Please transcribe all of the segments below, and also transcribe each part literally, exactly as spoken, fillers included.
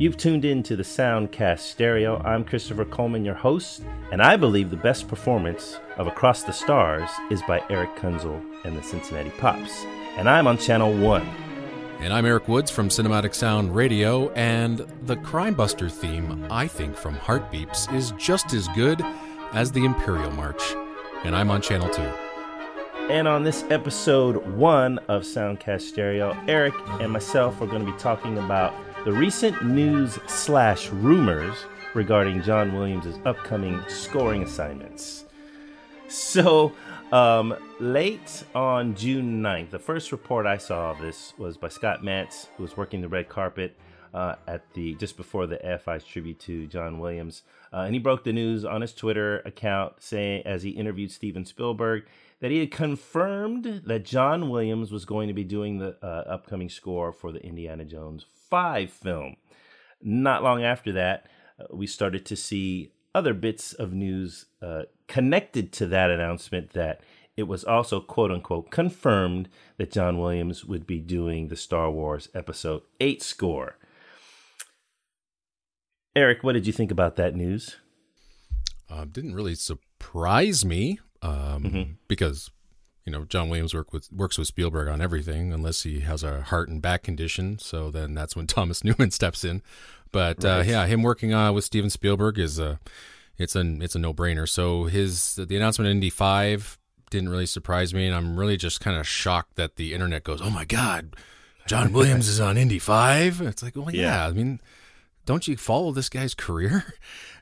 You've tuned in to the Soundcast Stereo. I'm Christopher Coleman, your host, and I believe the best performance of Across the Stars is by Eric Kunzel and the Cincinnati Pops. And I'm on Channel one. And I'm Erik Woods from Cinematic Sound Radio, and the Crime Buster theme, I think, from Heartbeeps is just as good as the Imperial March. And I'm on Channel two. And on this episode one of Soundcast Stereo, Eric and myself are going to be talking about the recent news slash rumors regarding John Williams' upcoming scoring assignments. So, um, late on June ninth, the first report I saw of this was by Scott Mantz, who was working the red carpet uh, at the just before the A F I's tribute to John Williams. Uh, and he broke the news on his Twitter account, saying, as he interviewed Steven Spielberg, that he had confirmed that John Williams was going to be doing the uh, upcoming score for the Indiana Jones five film. Not long after that, uh, we started to see other bits of news uh, connected to that announcement that it was also, quote unquote, confirmed that John Williams would be doing the Star Wars Episode eight score. Eric, what did you think about that news? Uh, didn't really surprise me. Um, mm-hmm. Because, you know, John Williams work with, works with Spielberg on everything, unless he has a heart and back condition. So then that's when Thomas Newman steps in. But right. uh, yeah, him working uh, with Steven Spielberg is a it's an it's a no brainer. So his the announcement of Indy five didn't really surprise me, and I'm really just kind of shocked that the internet goes, "Oh my God, John Williams is on Indy five." It's like, well, yeah, yeah. I mean, don't you follow this guy's career?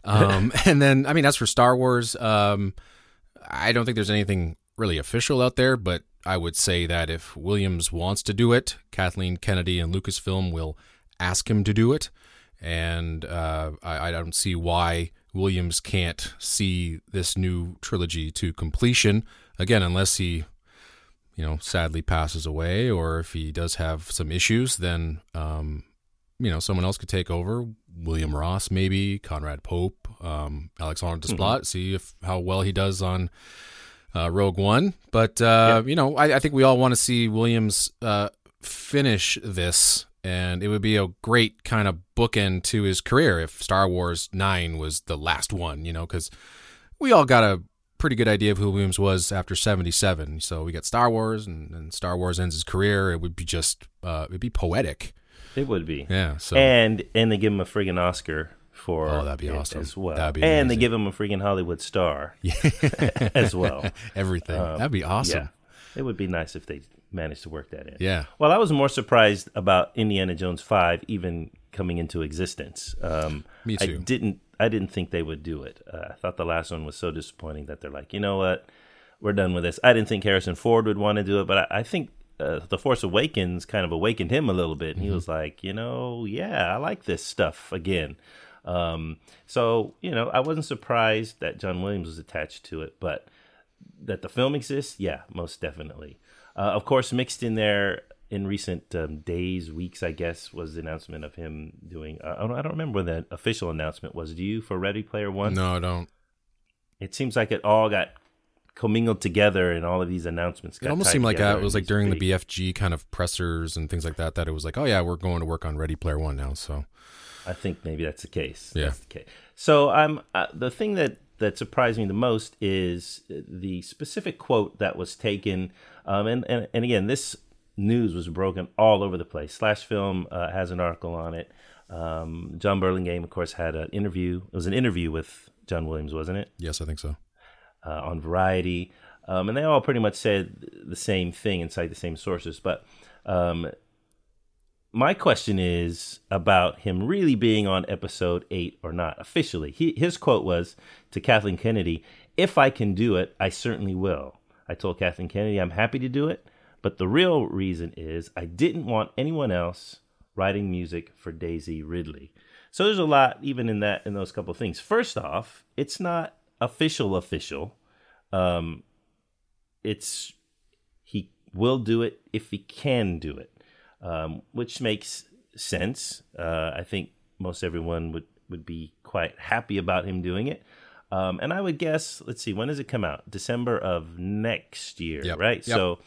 Um, and then, I mean, as for Star Wars, um. I don't think there's anything really official out there, but I would say that if Williams wants to do it, Kathleen Kennedy and Lucasfilm will ask him to do it. And uh, I, I don't see why Williams can't see this new trilogy to completion. Again, unless he, you know, sadly passes away, or if he does have some issues, then, um, you know, someone else could take over. William Ross, maybe, Conrad Pope. Um, Alexander Desplat, mm-hmm. see if how well he does on uh, Rogue One. But, uh, yep. you know, I, I think we all want to see Williams uh, finish this, and it would be a great kind of bookend to his career if Star Wars nine was the last one, you know, because we all got a pretty good idea of who Williams was after seventy-seven. So we got Star Wars, and, and Star Wars ends his career. It would be just, uh, it'd be poetic. It would be. Yeah. So And, and they give him a friggin' Oscar. For oh, that'd be awesome as well, that'd be amazing. And they give him a freaking Hollywood star as well. Everything um, that'd be awesome. Yeah. It would be nice if they managed to work that in. Yeah. Well, I was more surprised about Indiana Jones five even coming into existence. Um, Me too. I didn't. I didn't think they would do it. Uh, I thought the last one was so disappointing that they're like, you know what, we're done with this. I didn't think Harrison Ford would want to do it, but I, I think uh, The Force Awakens kind of awakened him a little bit, and mm-hmm. he was like, you know, yeah, I like this stuff again. Um, so, you know, I wasn't surprised that John Williams was attached to it, but that the film exists, yeah, most definitely. Uh, of course, mixed in there in recent um, days, weeks, I guess, was the announcement of him doing, uh, I, don't, I don't remember when the official announcement was. Do you, for Ready Player One? No, I don't. It seems like it all got commingled together and all of these announcements got It almost seemed like that. It was like during big. the B F G kind of pressers and things like that, that it was like, oh yeah, we're going to work on Ready Player One now, so... I think maybe that's the case. Yeah. That's the case. So I'm um, uh, the thing that, that surprised me the most is the specific quote that was taken. Um, and, and, and again, this news was broken all over the place. Slash Film uh, has an article on it. Um, John Burlingame, of course, had an interview. It was an interview with John Williams, wasn't it? Yes, I think so. Uh, on Variety. Um, and they all pretty much said the same thing and cite the same sources. But... Um, my question is about him really being on episode eight or not officially. He, his quote was to Kathleen Kennedy, "If I can do it, I certainly will. I told Kathleen Kennedy I'm happy to do it, but the real reason is I didn't want anyone else writing music for Daisy Ridley." So there's a lot even in that in those couple of things. First off, it's not official official. Um, it's he will do it if he can do it. Um, which makes sense. Uh, I think most everyone would, would be quite happy about him doing it. Um, and I would guess, let's see, when does it come out? December of next year, yep. right? Yep. So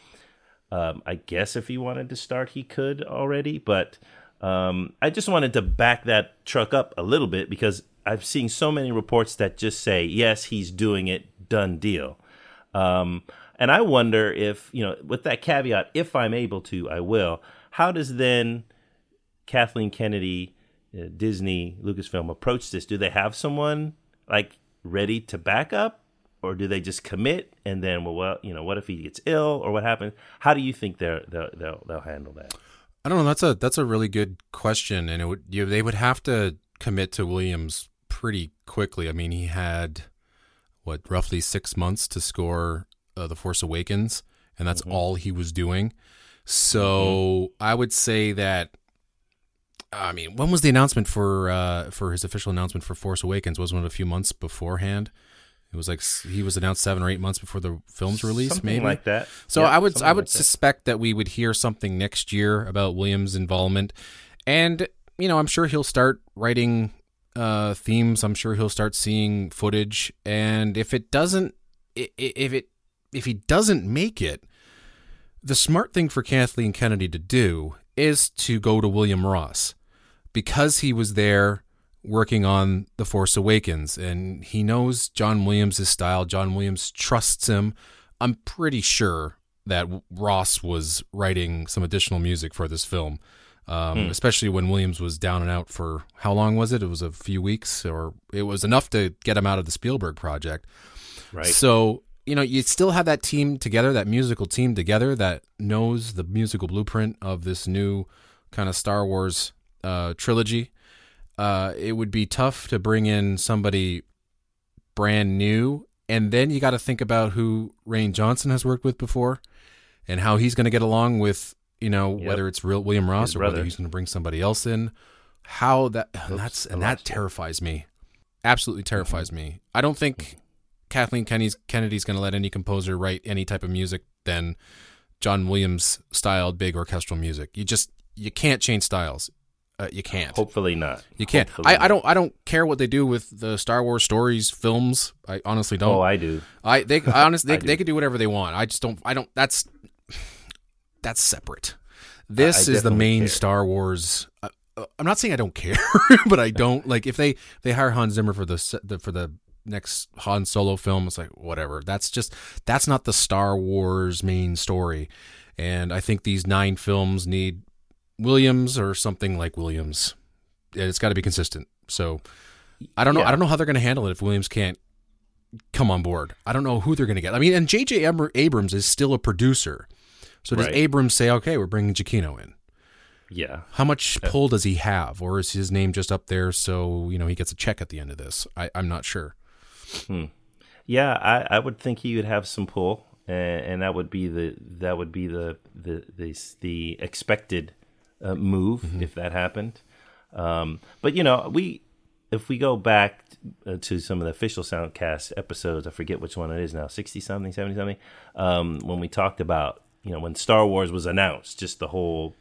um, I guess if he wanted to start, he could already. But Um, I just wanted to back that truck up a little bit because I've seen so many reports that just say, yes, he's doing it, done deal. Um, and I wonder if, you know, with that caveat, if I'm able to, I will. How does then Kathleen Kennedy, uh, Disney, Lucasfilm approach this? Do they have someone like ready to back up, or do they just commit and then, well, well you know, what if he gets ill or what happens? How do you think they're, they're, they'll, they'll handle that? I don't know. That's a that's a really good question, and it would you know, they would have to commit to Williams pretty quickly. I mean, he had what roughly six months to score uh, The Force Awakens, and that's mm-hmm. all he was doing. So mm-hmm. I would say that. I mean, when was the announcement for uh, for his official announcement for Force Awakens? Wasn't it a few months beforehand? It was like he was announced seven or eight months before the film's release, something maybe like that. So yeah, I would I would like suspect that. that we would hear something next year about Williams' involvement, and you know I'm sure he'll start writing uh, themes. I'm sure he'll start seeing footage, and if it doesn't, if it if he doesn't make it, the smart thing for Kathleen Kennedy to do is to go to William Ross, because he was there working on The Force Awakens, and he knows John Williams' style. John Williams trusts him. I'm pretty sure that Ross was writing some additional music for this film, um, hmm. especially when Williams was down and out for how long was it? It was a few weeks, or it was enough to get him out of the Spielberg project. Right. So, you know, you still have that team together, that musical team together that knows the musical blueprint of this new kind of Star Wars uh, trilogy. Uh, it would be tough to bring in somebody brand new. And then you got to think about who Rian Johnson has worked with before and how he's going to get along with, you know, yep. whether it's real William Ross His or brother. Whether he's going to bring somebody else in. How that, Oops, and that's, and that terrifies me. Absolutely terrifies mm-hmm. me. I don't think mm-hmm. Kathleen Kennedy's, Kennedy's going to let any composer write any type of music than John Williams styled big orchestral music. You just, you can't change styles. Uh, you can't. Hopefully not. You can't. I, I don't. I don't care what they do with the Star Wars stories, films. I honestly don't. Oh, I do. I they I honestly I they, do. they could do whatever they want. I just don't. I don't. That's that's separate. This I, I is the main care. Star Wars. Uh, I'm not saying I don't care, but I don't like if they, they hire Hans Zimmer for the, the for the next Han Solo film. It's like whatever. That's just that's not the Star Wars main story, and I think these nine films need Williams or something like Williams. It's got to be consistent. So I don't know. Yeah. I don't know how they're going to handle it if Williams can't come on board. I don't know who they're going to get. I mean, and J J. Abrams is still a producer. So does right. Abrams say, okay, we're bringing Giacchino in? Yeah. How much pull does he have? Or is his name just up there so, you know, he gets a check at the end of this? I, I'm not sure. Hmm. Yeah, I, I would think he would have some pull. And, and that would be the that would be the the the, the expected Uh, move mm-hmm. if that happened, um, but you know we if we go back t- uh, to some of the official Soundcast episodes, I forget which one it is now, sixty something seventy something, um, when we talked about you know when Star Wars was announced, just the whole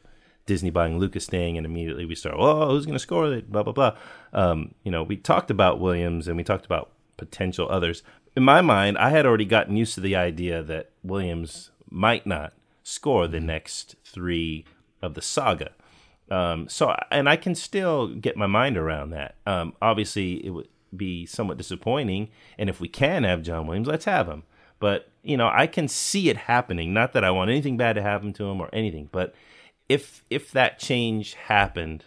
Disney buying Lucas thing, and immediately we start, oh, who's going to score it, blah blah blah. Um, you know we talked about Williams and we talked about potential others. In my mind, I had already gotten used to the idea that Williams might not score the next three of the saga. Um, so, and I can still get my mind around that. Um, obviously, it would be somewhat disappointing. And if we can have John Williams, let's have him. But, you know, I can see it happening. Not that I want anything bad to happen to him or anything. But if if that change happened,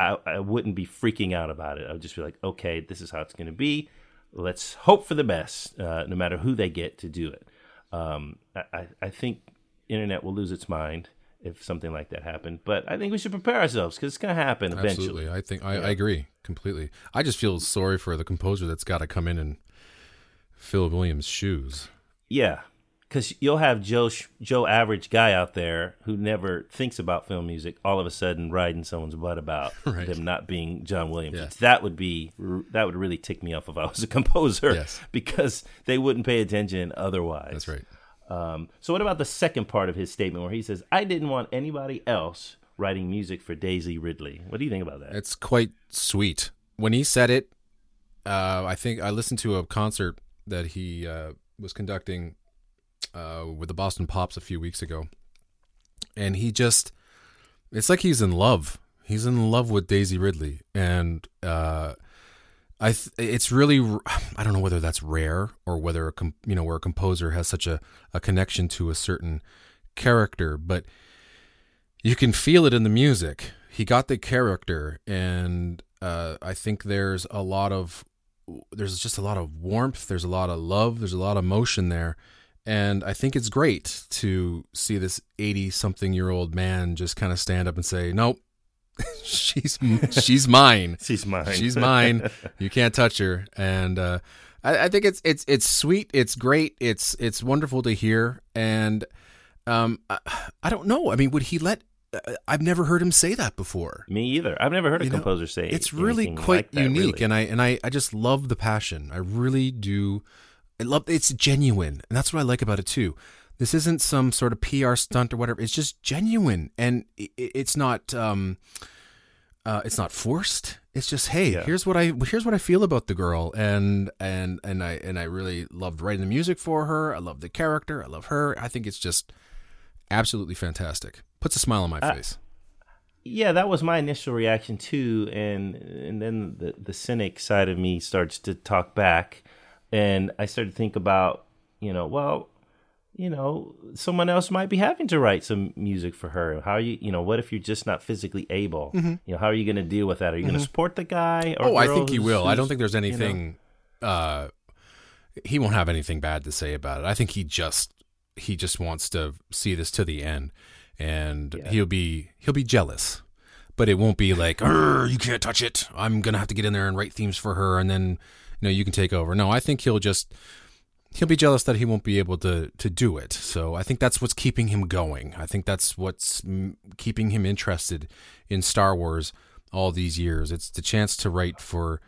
I, I wouldn't be freaking out about it. I would just be like, okay, this is how it's going to be. Let's hope for the best, uh, no matter who they get to do it. Um, I, I think internet will lose its mind if something like that happened, but I think we should prepare ourselves because it's going to happen eventually. Absolutely, I think I, yeah. I agree completely. I just feel sorry for the composer that's got to come in and fill Williams' shoes. Yeah, because you'll have Joe Joe average guy out there who never thinks about film music all of a sudden riding someone's butt about right. them not being John Williams. Yeah. That would be that would really tick me off if I was a composer yes. because they wouldn't pay attention otherwise. That's right. Um, so what about the second part of his statement where he says, I didn't want anybody else writing music for Daisy Ridley? What do you think about that? It's quite sweet. When he said it, uh, I think I listened to a concert that he uh, was conducting uh, with the Boston Pops a few weeks ago. And he just, it's like he's in love. He's in love with Daisy Ridley, and uh, I th- it's really I don't know whether that's rare or whether a com- you know where a composer has such a, a connection to a certain character, but you can feel it in the music. He got the character, and uh, I think there's a lot of there's just a lot of warmth. There's a lot of love. There's a lot of emotion there. And I think it's great to see this eighty-something-year-old man just kind of stand up and say, nope, she's she's mine. she's mine. She's mine. You can't touch her. And uh, I, I think it's it's it's sweet. It's great. It's it's wonderful to hear. And um, I, I don't know. I mean, would he let – I've never heard him say that before. Me either. I've never heard you a know, composer say it's really quite like that, unique. Really. And, I, and I, I just love the passion. I really do – I love it's genuine, and that's what I like about it too. This isn't some sort of P R stunt or whatever. It's just genuine, and it, it's not um, uh, it's not forced. It's just hey, yeah. here's what I here's what I feel about the girl, and and and I and I really loved writing the music for her. I love the character. I love her. I think it's just absolutely fantastic. Puts a smile on my I, face. Yeah, that was my initial reaction too, and and then the the cynic side of me starts to talk back. And I started to think about, you know, well, you know, someone else might be having to write some music for her. How are you, you know, what if you're just not physically able? Mm-hmm. You know, how are you going to deal with that? Are you mm-hmm. going to support the guy? Or oh, I think he will. I don't think there's anything, you know, uh, he won't have anything bad to say about it. I think he just, he just wants to see this to the end, and yeah. he'll be, he'll be jealous, but it won't be like, you can't touch it. I'm going to have to get in there and write themes for her. And then, you know, you can take over. No, I think he'll just, he'll be jealous that he won't be able to, to do it. So I think that's what's keeping him going. I think that's what's m- keeping him interested in Star Wars all these years. It's the chance to write for,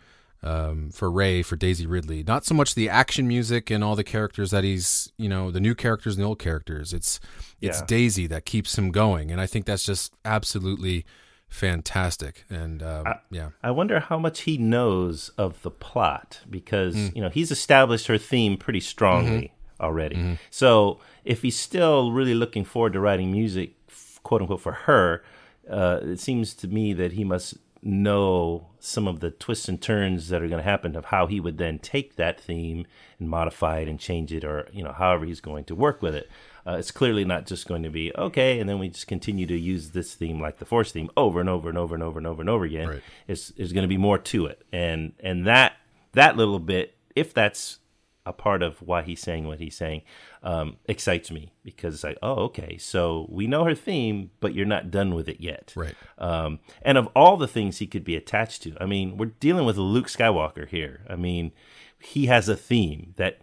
um, for Rey, for Daisy Ridley, not so much the action music and all the characters that he's, you know, the new characters and the old characters. It's, it's yeah. Daisy that keeps him going. And I think that's just absolutely fantastic. And um, I, yeah I wonder how much he knows of the plot, because mm. you know he's established her theme pretty strongly mm-hmm. already mm-hmm. So if he's still really looking forward to writing music, quote unquote, for her, uh, it seems to me that he must know some of the twists and turns that are going to happen, of how he would then take that theme and modify it and change it, or you know however he's going to work with it. Uh, it's clearly not just going to be, okay, and then we just continue to use this theme, like the Force theme, over and over and over and over and over and over again. Right. It's, it's going to be more to it. And and that that little bit, if that's a part of why he's saying what he's saying, um, excites me, because it's like, oh, okay, so we know her theme, but you're not done with it yet. Right. Um, and of all the things he could be attached to, I mean, we're dealing with Luke Skywalker here. I mean, he has a theme that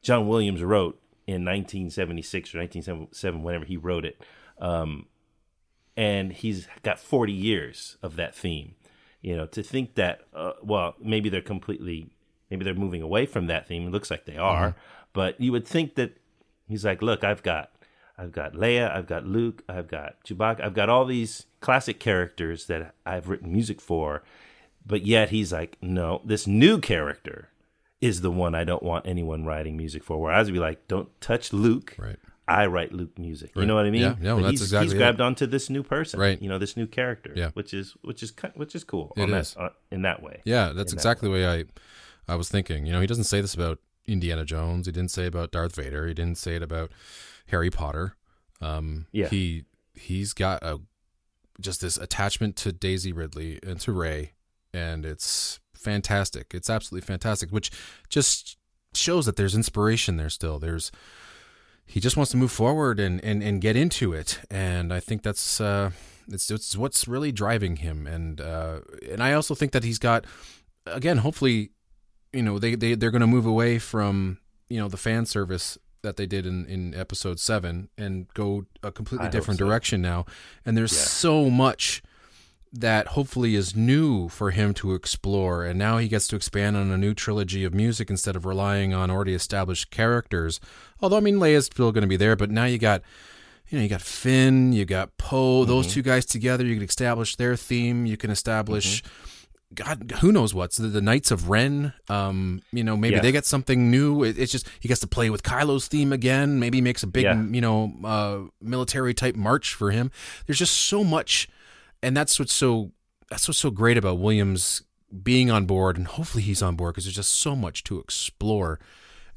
John Williams wrote in nineteen seventy-six or nineteen seventy-seven, whenever he wrote it. Um, and he's got forty years of that theme. You know, to think that, uh, well, maybe they're completely, maybe they're moving away from that theme. It looks like they are. Mm-hmm. But you would think that he's like, look, I've got, I've got Leia, I've got Luke, I've got Chewbacca, I've got all these classic characters that I've written music for. But yet he's like, no, this new character is the one I don't want anyone writing music for. Whereas we'd be like, don't touch Luke. Right. I write Luke music. Right. You know what I mean? Yeah, no, but that's he's, exactly. He's grabbed it. onto this new person. Right. You know, this new character. Yeah. Which is which is which is cool. It on is. That, on, in that way. Yeah, that's in exactly the way I, I was thinking. You know, he doesn't say this about Indiana Jones. He didn't say about Darth Vader. He didn't say it about Harry Potter. Um, yeah. He he's got a just this attachment to Daisy Ridley and to Rey, and it's fantastic. It's absolutely fantastic, which just shows that there's inspiration there still. There's he just wants to move forward and and, and get into it, and I think that's uh it's, it's what's really driving him. And uh and I also think that he's got, again, hopefully, you know, they, they they're going to move away from, you know, the fan service that they did in in episode seven and go a completely I different hope so. direction now. And there's yeah. so much that hopefully is new for him to explore. And now he gets to expand on a new trilogy of music instead of relying on already established characters. Although, I mean, Leia's still going to be there, but now you got, you know, you got Finn, you got Poe, mm-hmm. those two guys together. You can establish their theme. You can establish, mm-hmm. God, who knows what's so the, the Knights of Ren. Um, you know, maybe yeah. they get something new. It, it's just, he gets to play with Kylo's theme again. Maybe he makes a big, yeah. you know, uh, military type march for him. There's just so much and that's what's so that's what's so great about Williams being on board, and hopefully he's on board because there's just so much to explore.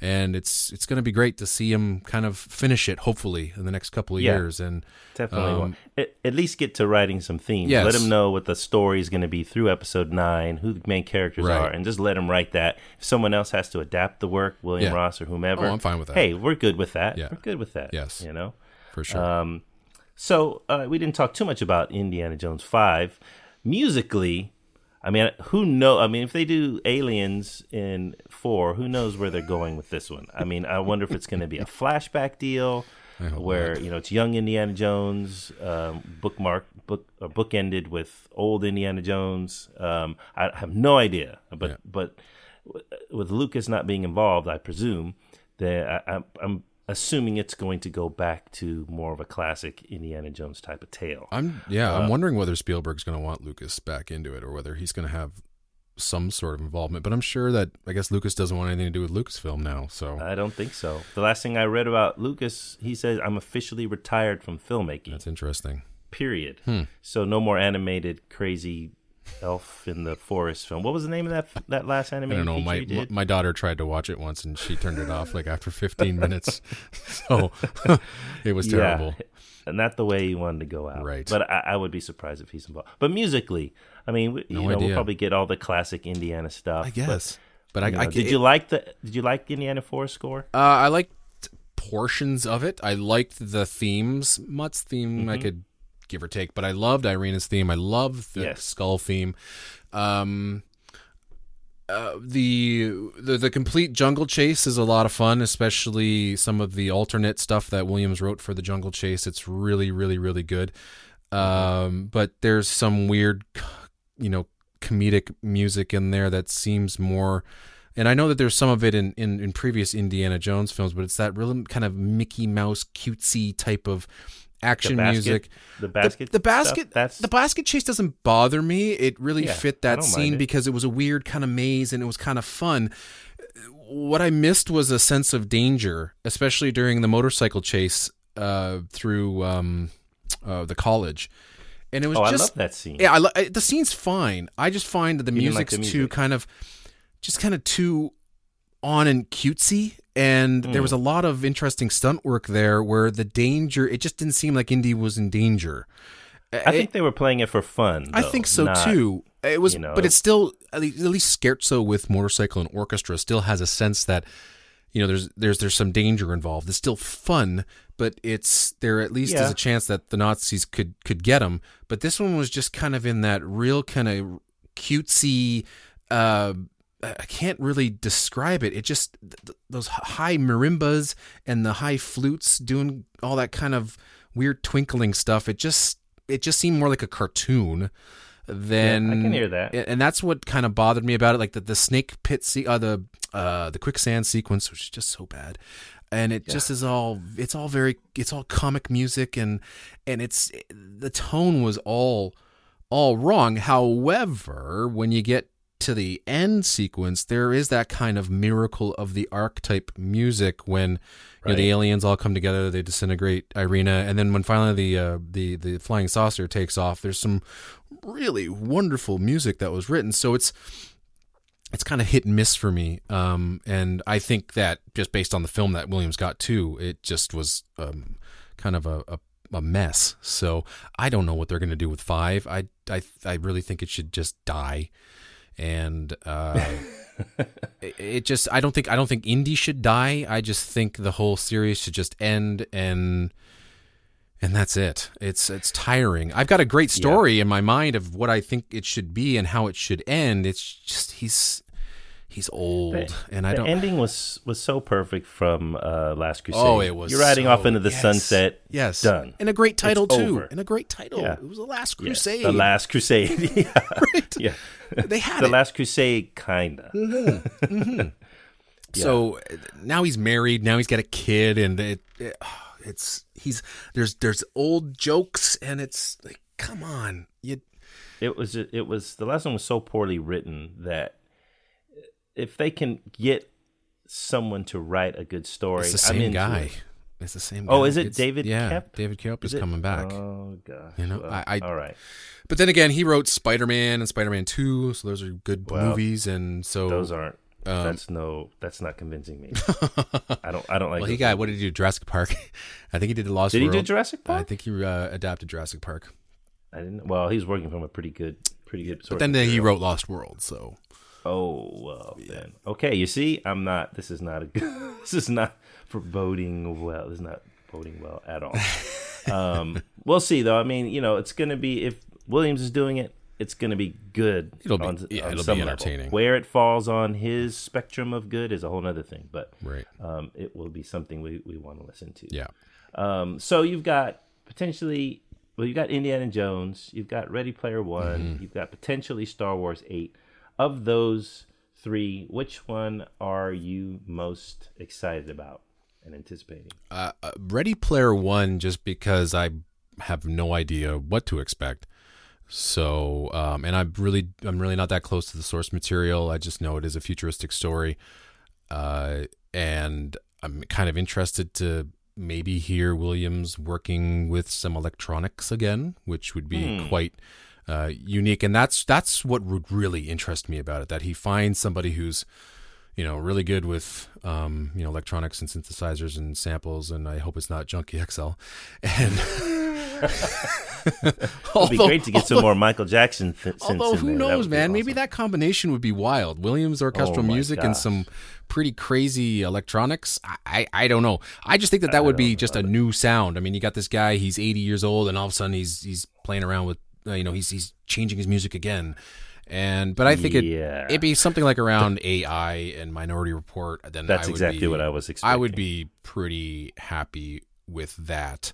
And it's it's going to be great to see him kind of finish it, hopefully, in the next couple of yeah, years. And definitely, um, at, at least get to writing some themes. Yes. Let him know what the story is going to be through episode nine, who the main characters right. are, and just let him write that. If someone else has to adapt the work, William yeah. Ross or whomever, oh, I'm fine with that. Hey, we're good with that. Yeah. We're good with that. Yes, you know, for sure. Um, so uh, we didn't talk too much about Indiana Jones five musically. I mean, who know? I mean, if they do Aliens in four, who knows where they're going with this one? I mean, I wonder if it's going to be a flashback deal, where not. you know it's young Indiana Jones, um, bookmark book or bookended with old Indiana Jones. Um, I have no idea, but yeah. but with Lucas not being involved, I presume that I, I'm assuming it's going to go back to more of a classic Indiana Jones type of tale. I'm yeah, uh, I'm wondering whether Spielberg's going to want Lucas back into it or whether he's going to have some sort of involvement. But I'm sure that, I guess Lucas doesn't want anything to do with Lucasfilm now. So I don't think so. The last thing I read about Lucas, he says, I'm officially retired from filmmaking. That's interesting. Period. Hmm. So no more animated crazy elf in the forest film. What was the name of that that last animated? I don't know. My you did? my daughter tried to watch it once and she turned it off like after fifteen minutes. So it was terrible. Yeah. And not the way he wanted to go out. Right. But I, I would be surprised if he's involved. But musically, I mean, we, no you know, idea. We'll probably get all the classic Indiana stuff. I guess. But, but I, know, I did it, you like the Did you like the Indiana Forest score? Uh, I liked portions of it. I liked the themes. Mutt's theme, mm-hmm. I could. give or take, but I loved Irina's theme. I loved the yes. skull theme. Um, uh, the, the the complete jungle chase is a lot of fun, especially some of the alternate stuff that Williams wrote for the jungle chase. It's really, really, really good. Um, but there's some weird, you know, comedic music in there that seems more. And I know that there's some of it in, in, in previous Indiana Jones films, but it's that really kind of Mickey Mouse cutesy type of action the basket, music. The basket. The, the basket. Stuff, that's... The basket chase doesn't bother me. It really yeah, fit that scene because it was a weird kind of maze and it was kind of fun. What I missed was a sense of danger, especially during the motorcycle chase uh, through um, uh, the college. And it was oh, just. I love that scene. Yeah, I lo- I, the scene's fine. I just find that the you music's like the music. too kind of, just kind of too on and cutesy. And there was a lot of interesting stunt work there where the danger, it just didn't seem like Indy was in danger. I it, think they were playing it for fun. Though, I think so not, too. It was, you know, but it's still, at least Scherzo with motorcycle and orchestra still has a sense that, you know, there's, there's, there's some danger involved. It's still fun, but it's there at least is yeah. a chance that the Nazis could, could get him. But this one was just kind of in that real kind of cutesy, uh, I can't really describe it. It just, th- those high marimbas and the high flutes doing all that kind of weird twinkling stuff. It just, it just seemed more like a cartoon than... Yeah, I can hear that. And that's what kind of bothered me about it. Like the, the snake pit, se- uh, the, uh, the quicksand sequence, which is just so bad. And it yeah. just is all, it's all very, it's all comic music and, and it's, the tone was all, all wrong. However, when you get to the end sequence, there is that kind of miracle of the archetype music when you right. know, the aliens all come together, they disintegrate Irina, and then when finally the uh, the the flying saucer takes off, there's some really wonderful music that was written. So it's it's kind of hit and miss for me, um, and I think that just based on the film that Williams got too, it just was um, kind of a, a a mess. So I don't know what they're going to do with five. I I I really think it should just die. And uh, it, it just, I don't think, I don't think Indy should die. I just think the whole series should just end and, and that's it. It's, it's tiring. I've got a great story yeah. in my mind of what I think it should be and how it should end. It's just, he's, he's old the, and I the don't. The ending was, was so perfect from uh, Last Crusade. Oh, it was. You're riding so, off into the yes, sunset. Yes. Done. And a great title it's too. Over. And a great title. Yeah. It was The Last Crusade. Yeah. The Last Crusade. yeah. Right. Yeah. They had The it. Last Crusade, kinda. Mm-hmm. Mm-hmm. yeah. So now he's married. Now he's got a kid, and it, it, it's he's there's there's old jokes, and it's like, come on, you. It was it was the last one was so poorly written that if they can get someone to write a good story, it's the same I'm into guy. It. It's the same guy. Oh, is it it's, David yeah, Koepp? David Koepp is, is coming back. Oh, gosh. You know, well, I, I, all right. But then again, he wrote Spider Man and Spider Man two, so those are good well, movies. And so those aren't. Um, that's no. That's not convincing me. I don't. I don't like. Well, he got. Movies. What did he do? Jurassic Park. I think he did the Lost World. Did he World. do Jurassic Park? I think he uh, adapted Jurassic Park. I didn't. Well, he was working from a pretty good, pretty good. Source but then, then he wrote Lost World, so. Oh well, yeah. then okay. You see, I'm not. This is not a. This is not foreboding well. This is not boding well at all. um, we'll see, though. I mean, you know, it's gonna be if Williams is doing it. It's going to be good. It'll be, on, yeah, on it'll some be entertaining. Level. Where it falls on his spectrum of good is a whole other thing, but right. um, it will be something we, we want to listen to. Yeah. Um, so you've got potentially, well, you've got Indiana Jones, you've got Ready Player One, mm-hmm. you've got potentially Star Wars eight. Of those three, which one are you most excited about and anticipating? Uh, uh, Ready Player One, just because I have no idea what to expect. So, um, and I'm really, I'm really not that close to the source material. I just know it is a futuristic story. Uh, and I'm kind of interested to maybe hear Williams working with some electronics again, which would be hmm. quite, uh, unique. And that's, that's what would really interest me about it, that he finds somebody who's, you know, really good with, um, you know, electronics and synthesizers and samples. And I hope it's not Junkie X L and... It'd although, be great to get although, some more Michael Jackson. Th- although who knows, man? Awesome. Maybe that combination would be wild. Williams orchestral oh music gosh. and some pretty crazy electronics. I, I, I don't know. I just think that that I would be just a it. new sound. I mean, you got this guy. He's eighty years old, and all of a sudden he's he's playing around with uh, you know he's he's changing his music again. And but I think yeah. it it'd be something like around A I and Minority Report. Then that's I would exactly be, what I was expecting. I would be pretty happy with that.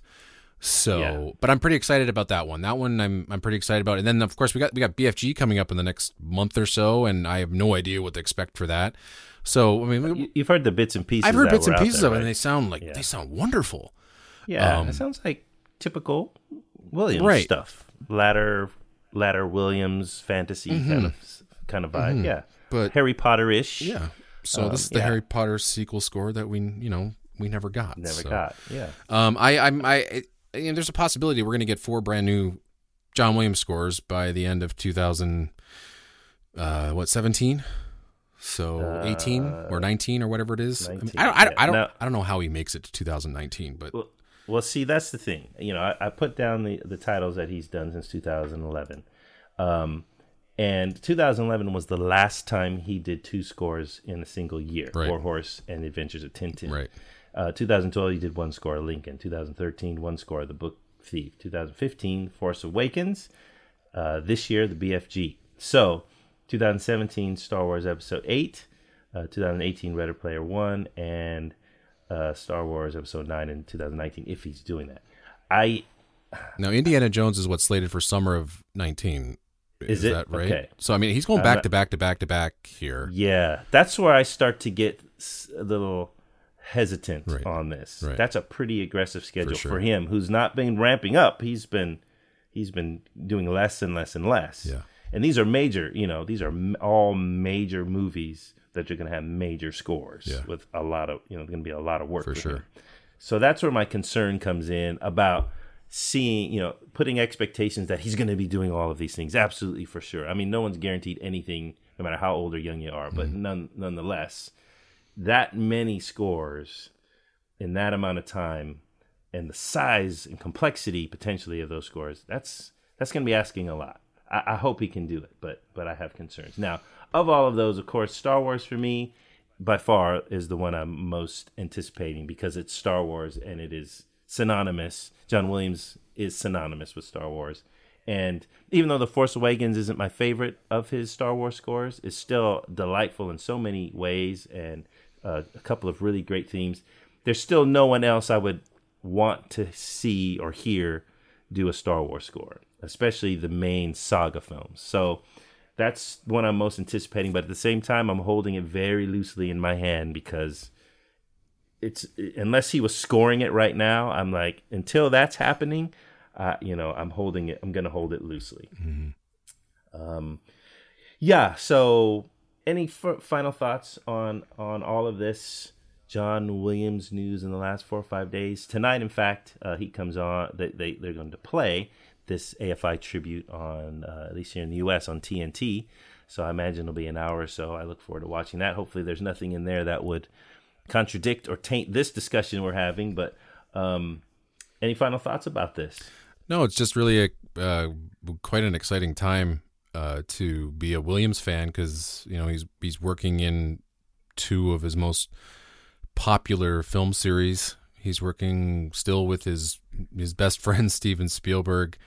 So, yeah. but I'm pretty excited about that one. That one I'm I'm pretty excited about. And then of course we got we got B F G coming up in the next month or so, and I have no idea what to expect for that. So I mean, you've heard the bits and pieces. I've heard bits and pieces of it, and they sound like yeah. they sound wonderful. Yeah, um, it sounds like typical Williams right. stuff, latter latter Williams fantasy mm-hmm. kind of kind of vibe. Mm-hmm. Yeah, but Harry Potter ish. Yeah. So um, this is the yeah. Harry Potter sequel score that we you know we never got. Never so. got. Yeah. Um. I I'm I. It, You know, there's a possibility we're going to get four brand new John Williams scores by the end of two thousand, uh, what, seventeen? So uh, eighteen or nineteen or whatever it is. nineteen, I, mean, I, I, yeah. I don't, now, I don't know how he makes it to two thousand nineteen, but well, well see, that's the thing. You know, I, I put down the, the titles that he's done since two thousand eleven, um, and two thousand eleven was the last time he did two scores in a single year: right. War Horse and Adventures of Tintin. Right. Uh, two thousand twelve, he did one score of Lincoln. two thousand thirteen, one score of The Book Thief. two thousand fifteen, Force Awakens. Uh, this year, The B F G. So, two thousand seventeen, Star Wars Episode eight. Uh, two thousand eighteen, Ready Player One. And uh, Star Wars Episode nine in two thousand nineteen, if he's doing that. I Now, Indiana Jones is what's slated for summer of nineteen. Is, is it? that right? Okay. So, I mean, he's going back uh, to back to back to back here. Yeah. That's where I start to get a little... hesitant right. on this. Right. That's a pretty aggressive schedule for, sure. for him, who's not been ramping up. He's been he's been doing less and less and less. Yeah. And these are major, you know, these are all major movies that you're going to have major scores yeah. with a lot of, you know, going to be a lot of work. For sure. Him. So that's where my concern comes in about seeing, you know, putting expectations that he's going to be doing all of these things. Absolutely, for sure. I mean, no one's guaranteed anything, no matter how old or young you are, but mm-hmm. none, nonetheless... that many scores in that amount of time, and the size and complexity potentially of those scores—that's that's going to be asking a lot. I, I hope he can do it, but but I have concerns. Now, of all of those, of course, Star Wars for me, by far, is the one I'm most anticipating because it's Star Wars and it is synonymous. John Williams is synonymous with Star Wars, and even though The Force Awakens isn't my favorite of his Star Wars scores, it's still delightful in so many ways and. Uh, a couple of really great themes. There's still no one else I would want to see or hear do a Star Wars score, especially the main saga films. So that's one I'm most anticipating. But at the same time, I'm holding it very loosely in my hand because it's unless he was scoring it right now, I'm like, until that's happening, uh, you know, I'm holding it. I'm going to hold it loosely. Mm-hmm. Um, yeah. So. Any f- final thoughts on, on all of this, John Williams news in the last four or five days. Tonight, in fact, uh, he comes on. They, they, they're going to play this A F I tribute on, uh, at least here in the U S, on T N T. So I imagine it'll be an hour or so. I look forward to watching that. Hopefully there's nothing in there that would contradict or taint this discussion we're having. But um, any final thoughts about this? No, it's just really a uh, quite an exciting time uh, to be a Williams fan, because you know he's he's working in two of his most popular film series. He's working still with his his best friend Steven Spielberg.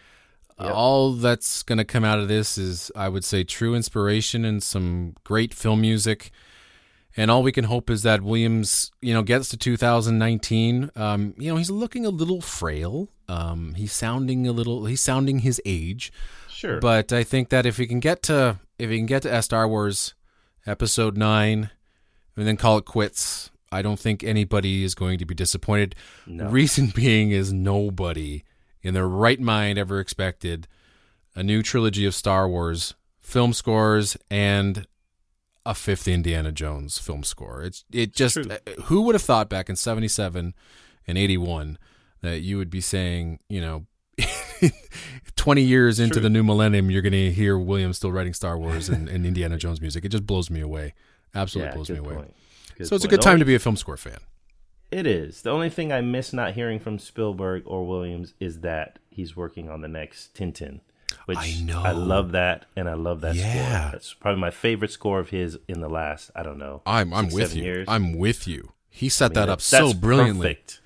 Yep. All that's going to come out of this is, I would say, true inspiration and some great film music. And all we can hope is that Williams, you know, gets to two thousand nineteen. Um, you know, he's looking a little frail. Um, he's sounding a little, he's sounding his age. Sure. But I think that if we can get to, if we can get to Star Wars Episode nine and then call it quits, I don't think anybody is going to be disappointed. No. Reason being is nobody in their right mind ever expected a new trilogy of Star Wars film scores and a fifth Indiana Jones film score. It's it it's just true. Who would have thought back in seventy-seven and eighty-one that you would be saying, you know, twenty years into true. the new millennium, you're going to hear Williams still writing Star Wars and, and Indiana Jones music. It just blows me away. Absolutely yeah, blows me away. So it's point. a good time to be a film score fan. It is. The only thing I miss not hearing from Spielberg or Williams is that he's working on the next Tintin. Which I know. I love that, and I love that yeah. score. That's probably my favorite score of his in the last, I don't know, I'm I'm six, with you. Years. I'm with you. He set I mean, that up so brilliantly. Perfect.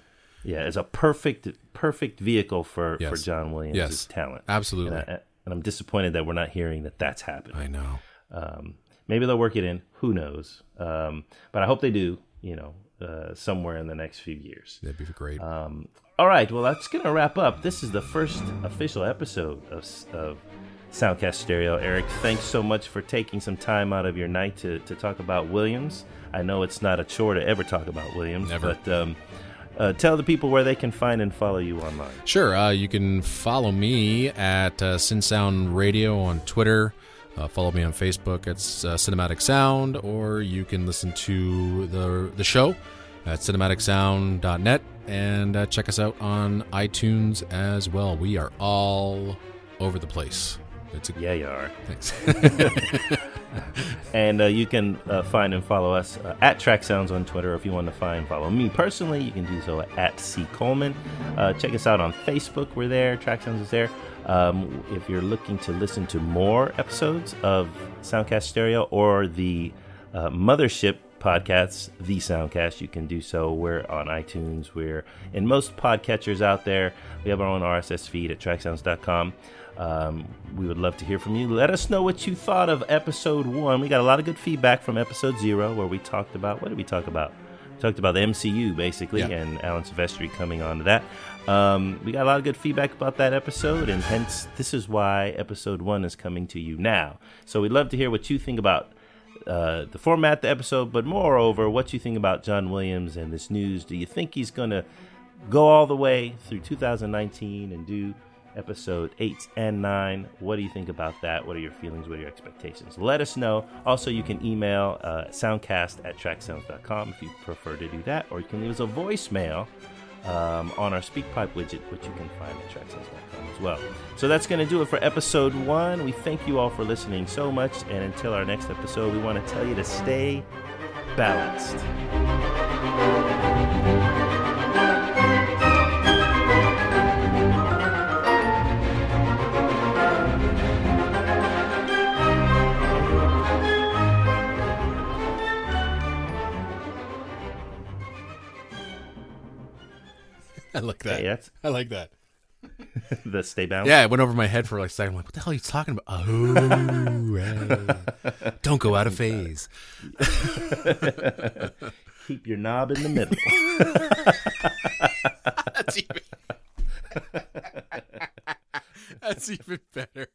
Yeah, it's a perfect, perfect vehicle for, yes. for John Williams' yes. talent. Absolutely. And, I, and I'm disappointed that we're not hearing that that's happening. I know. Um, maybe they'll work it in. Who knows? Um, but I hope they do, you know, uh, somewhere in the next few years. That'd be great. Um All right, well, that's going to wrap up. This is the first official episode of, of Soundcast Stereo. Eric, thanks so much for taking some time out of your night to, to talk about Williams. I know it's not a chore to ever talk about Williams. Never. But um, uh, tell the people where they can find and follow you online. Sure. Uh, you can follow me at uh, Sin Sound Radio on Twitter. Uh, follow me on Facebook at uh, Cinematic Sound. Or you can listen to the the show at cinematic sound dot net. And uh, check us out on iTunes as well. We are all over the place. It's a- yeah, you are. Thanks. And uh, you can uh, find and follow us uh, at Track Sounds on Twitter. If you want to find and follow me personally, you can do so at C. Coleman. Uh, check us out on Facebook. We're there. Track Sounds is there. Um, if you're looking to listen to more episodes of Soundcast Stereo or the uh, Mothership Podcasts, The Soundcast, you can do so. We're on iTunes. We're in most podcatchers out there. We have our own R S S feed at track sounds dot com. Um, we would love to hear from you. Let us know what you thought of episode one. We got a lot of good feedback from episode zero, where we talked about, what did we talk about? We talked about the M C U, basically, yeah. and Alan Silvestri coming on to that. Um, we got a lot of good feedback about that episode, and hence, this is why episode one is coming to you now. So we'd love to hear what you think about Uh, the format, the episode, but moreover, what you think about John Williams and this news. Do you think he's going to go all the way through two thousand nineteen and do episode eight and nine? What do you think about that? What are your feelings? What are your expectations? Let us know. Also, you can email uh, soundcast at track sounds dot com if you prefer to do that, or you can leave us a voicemail um, on our SpeakPipe widget, which you can find at track sounds dot com as well. So that's going to do it for episode one. We thank you all for listening so much, and until our next episode, we want to tell you to stay balanced. I like that. Hey, that's... I like that. The stay balanced? Yeah, it went over my head for like a second. I'm like, what the hell are you talking about? Oh, uh, don't go out of phase. Keep your knob in the middle. That's even... That's even better.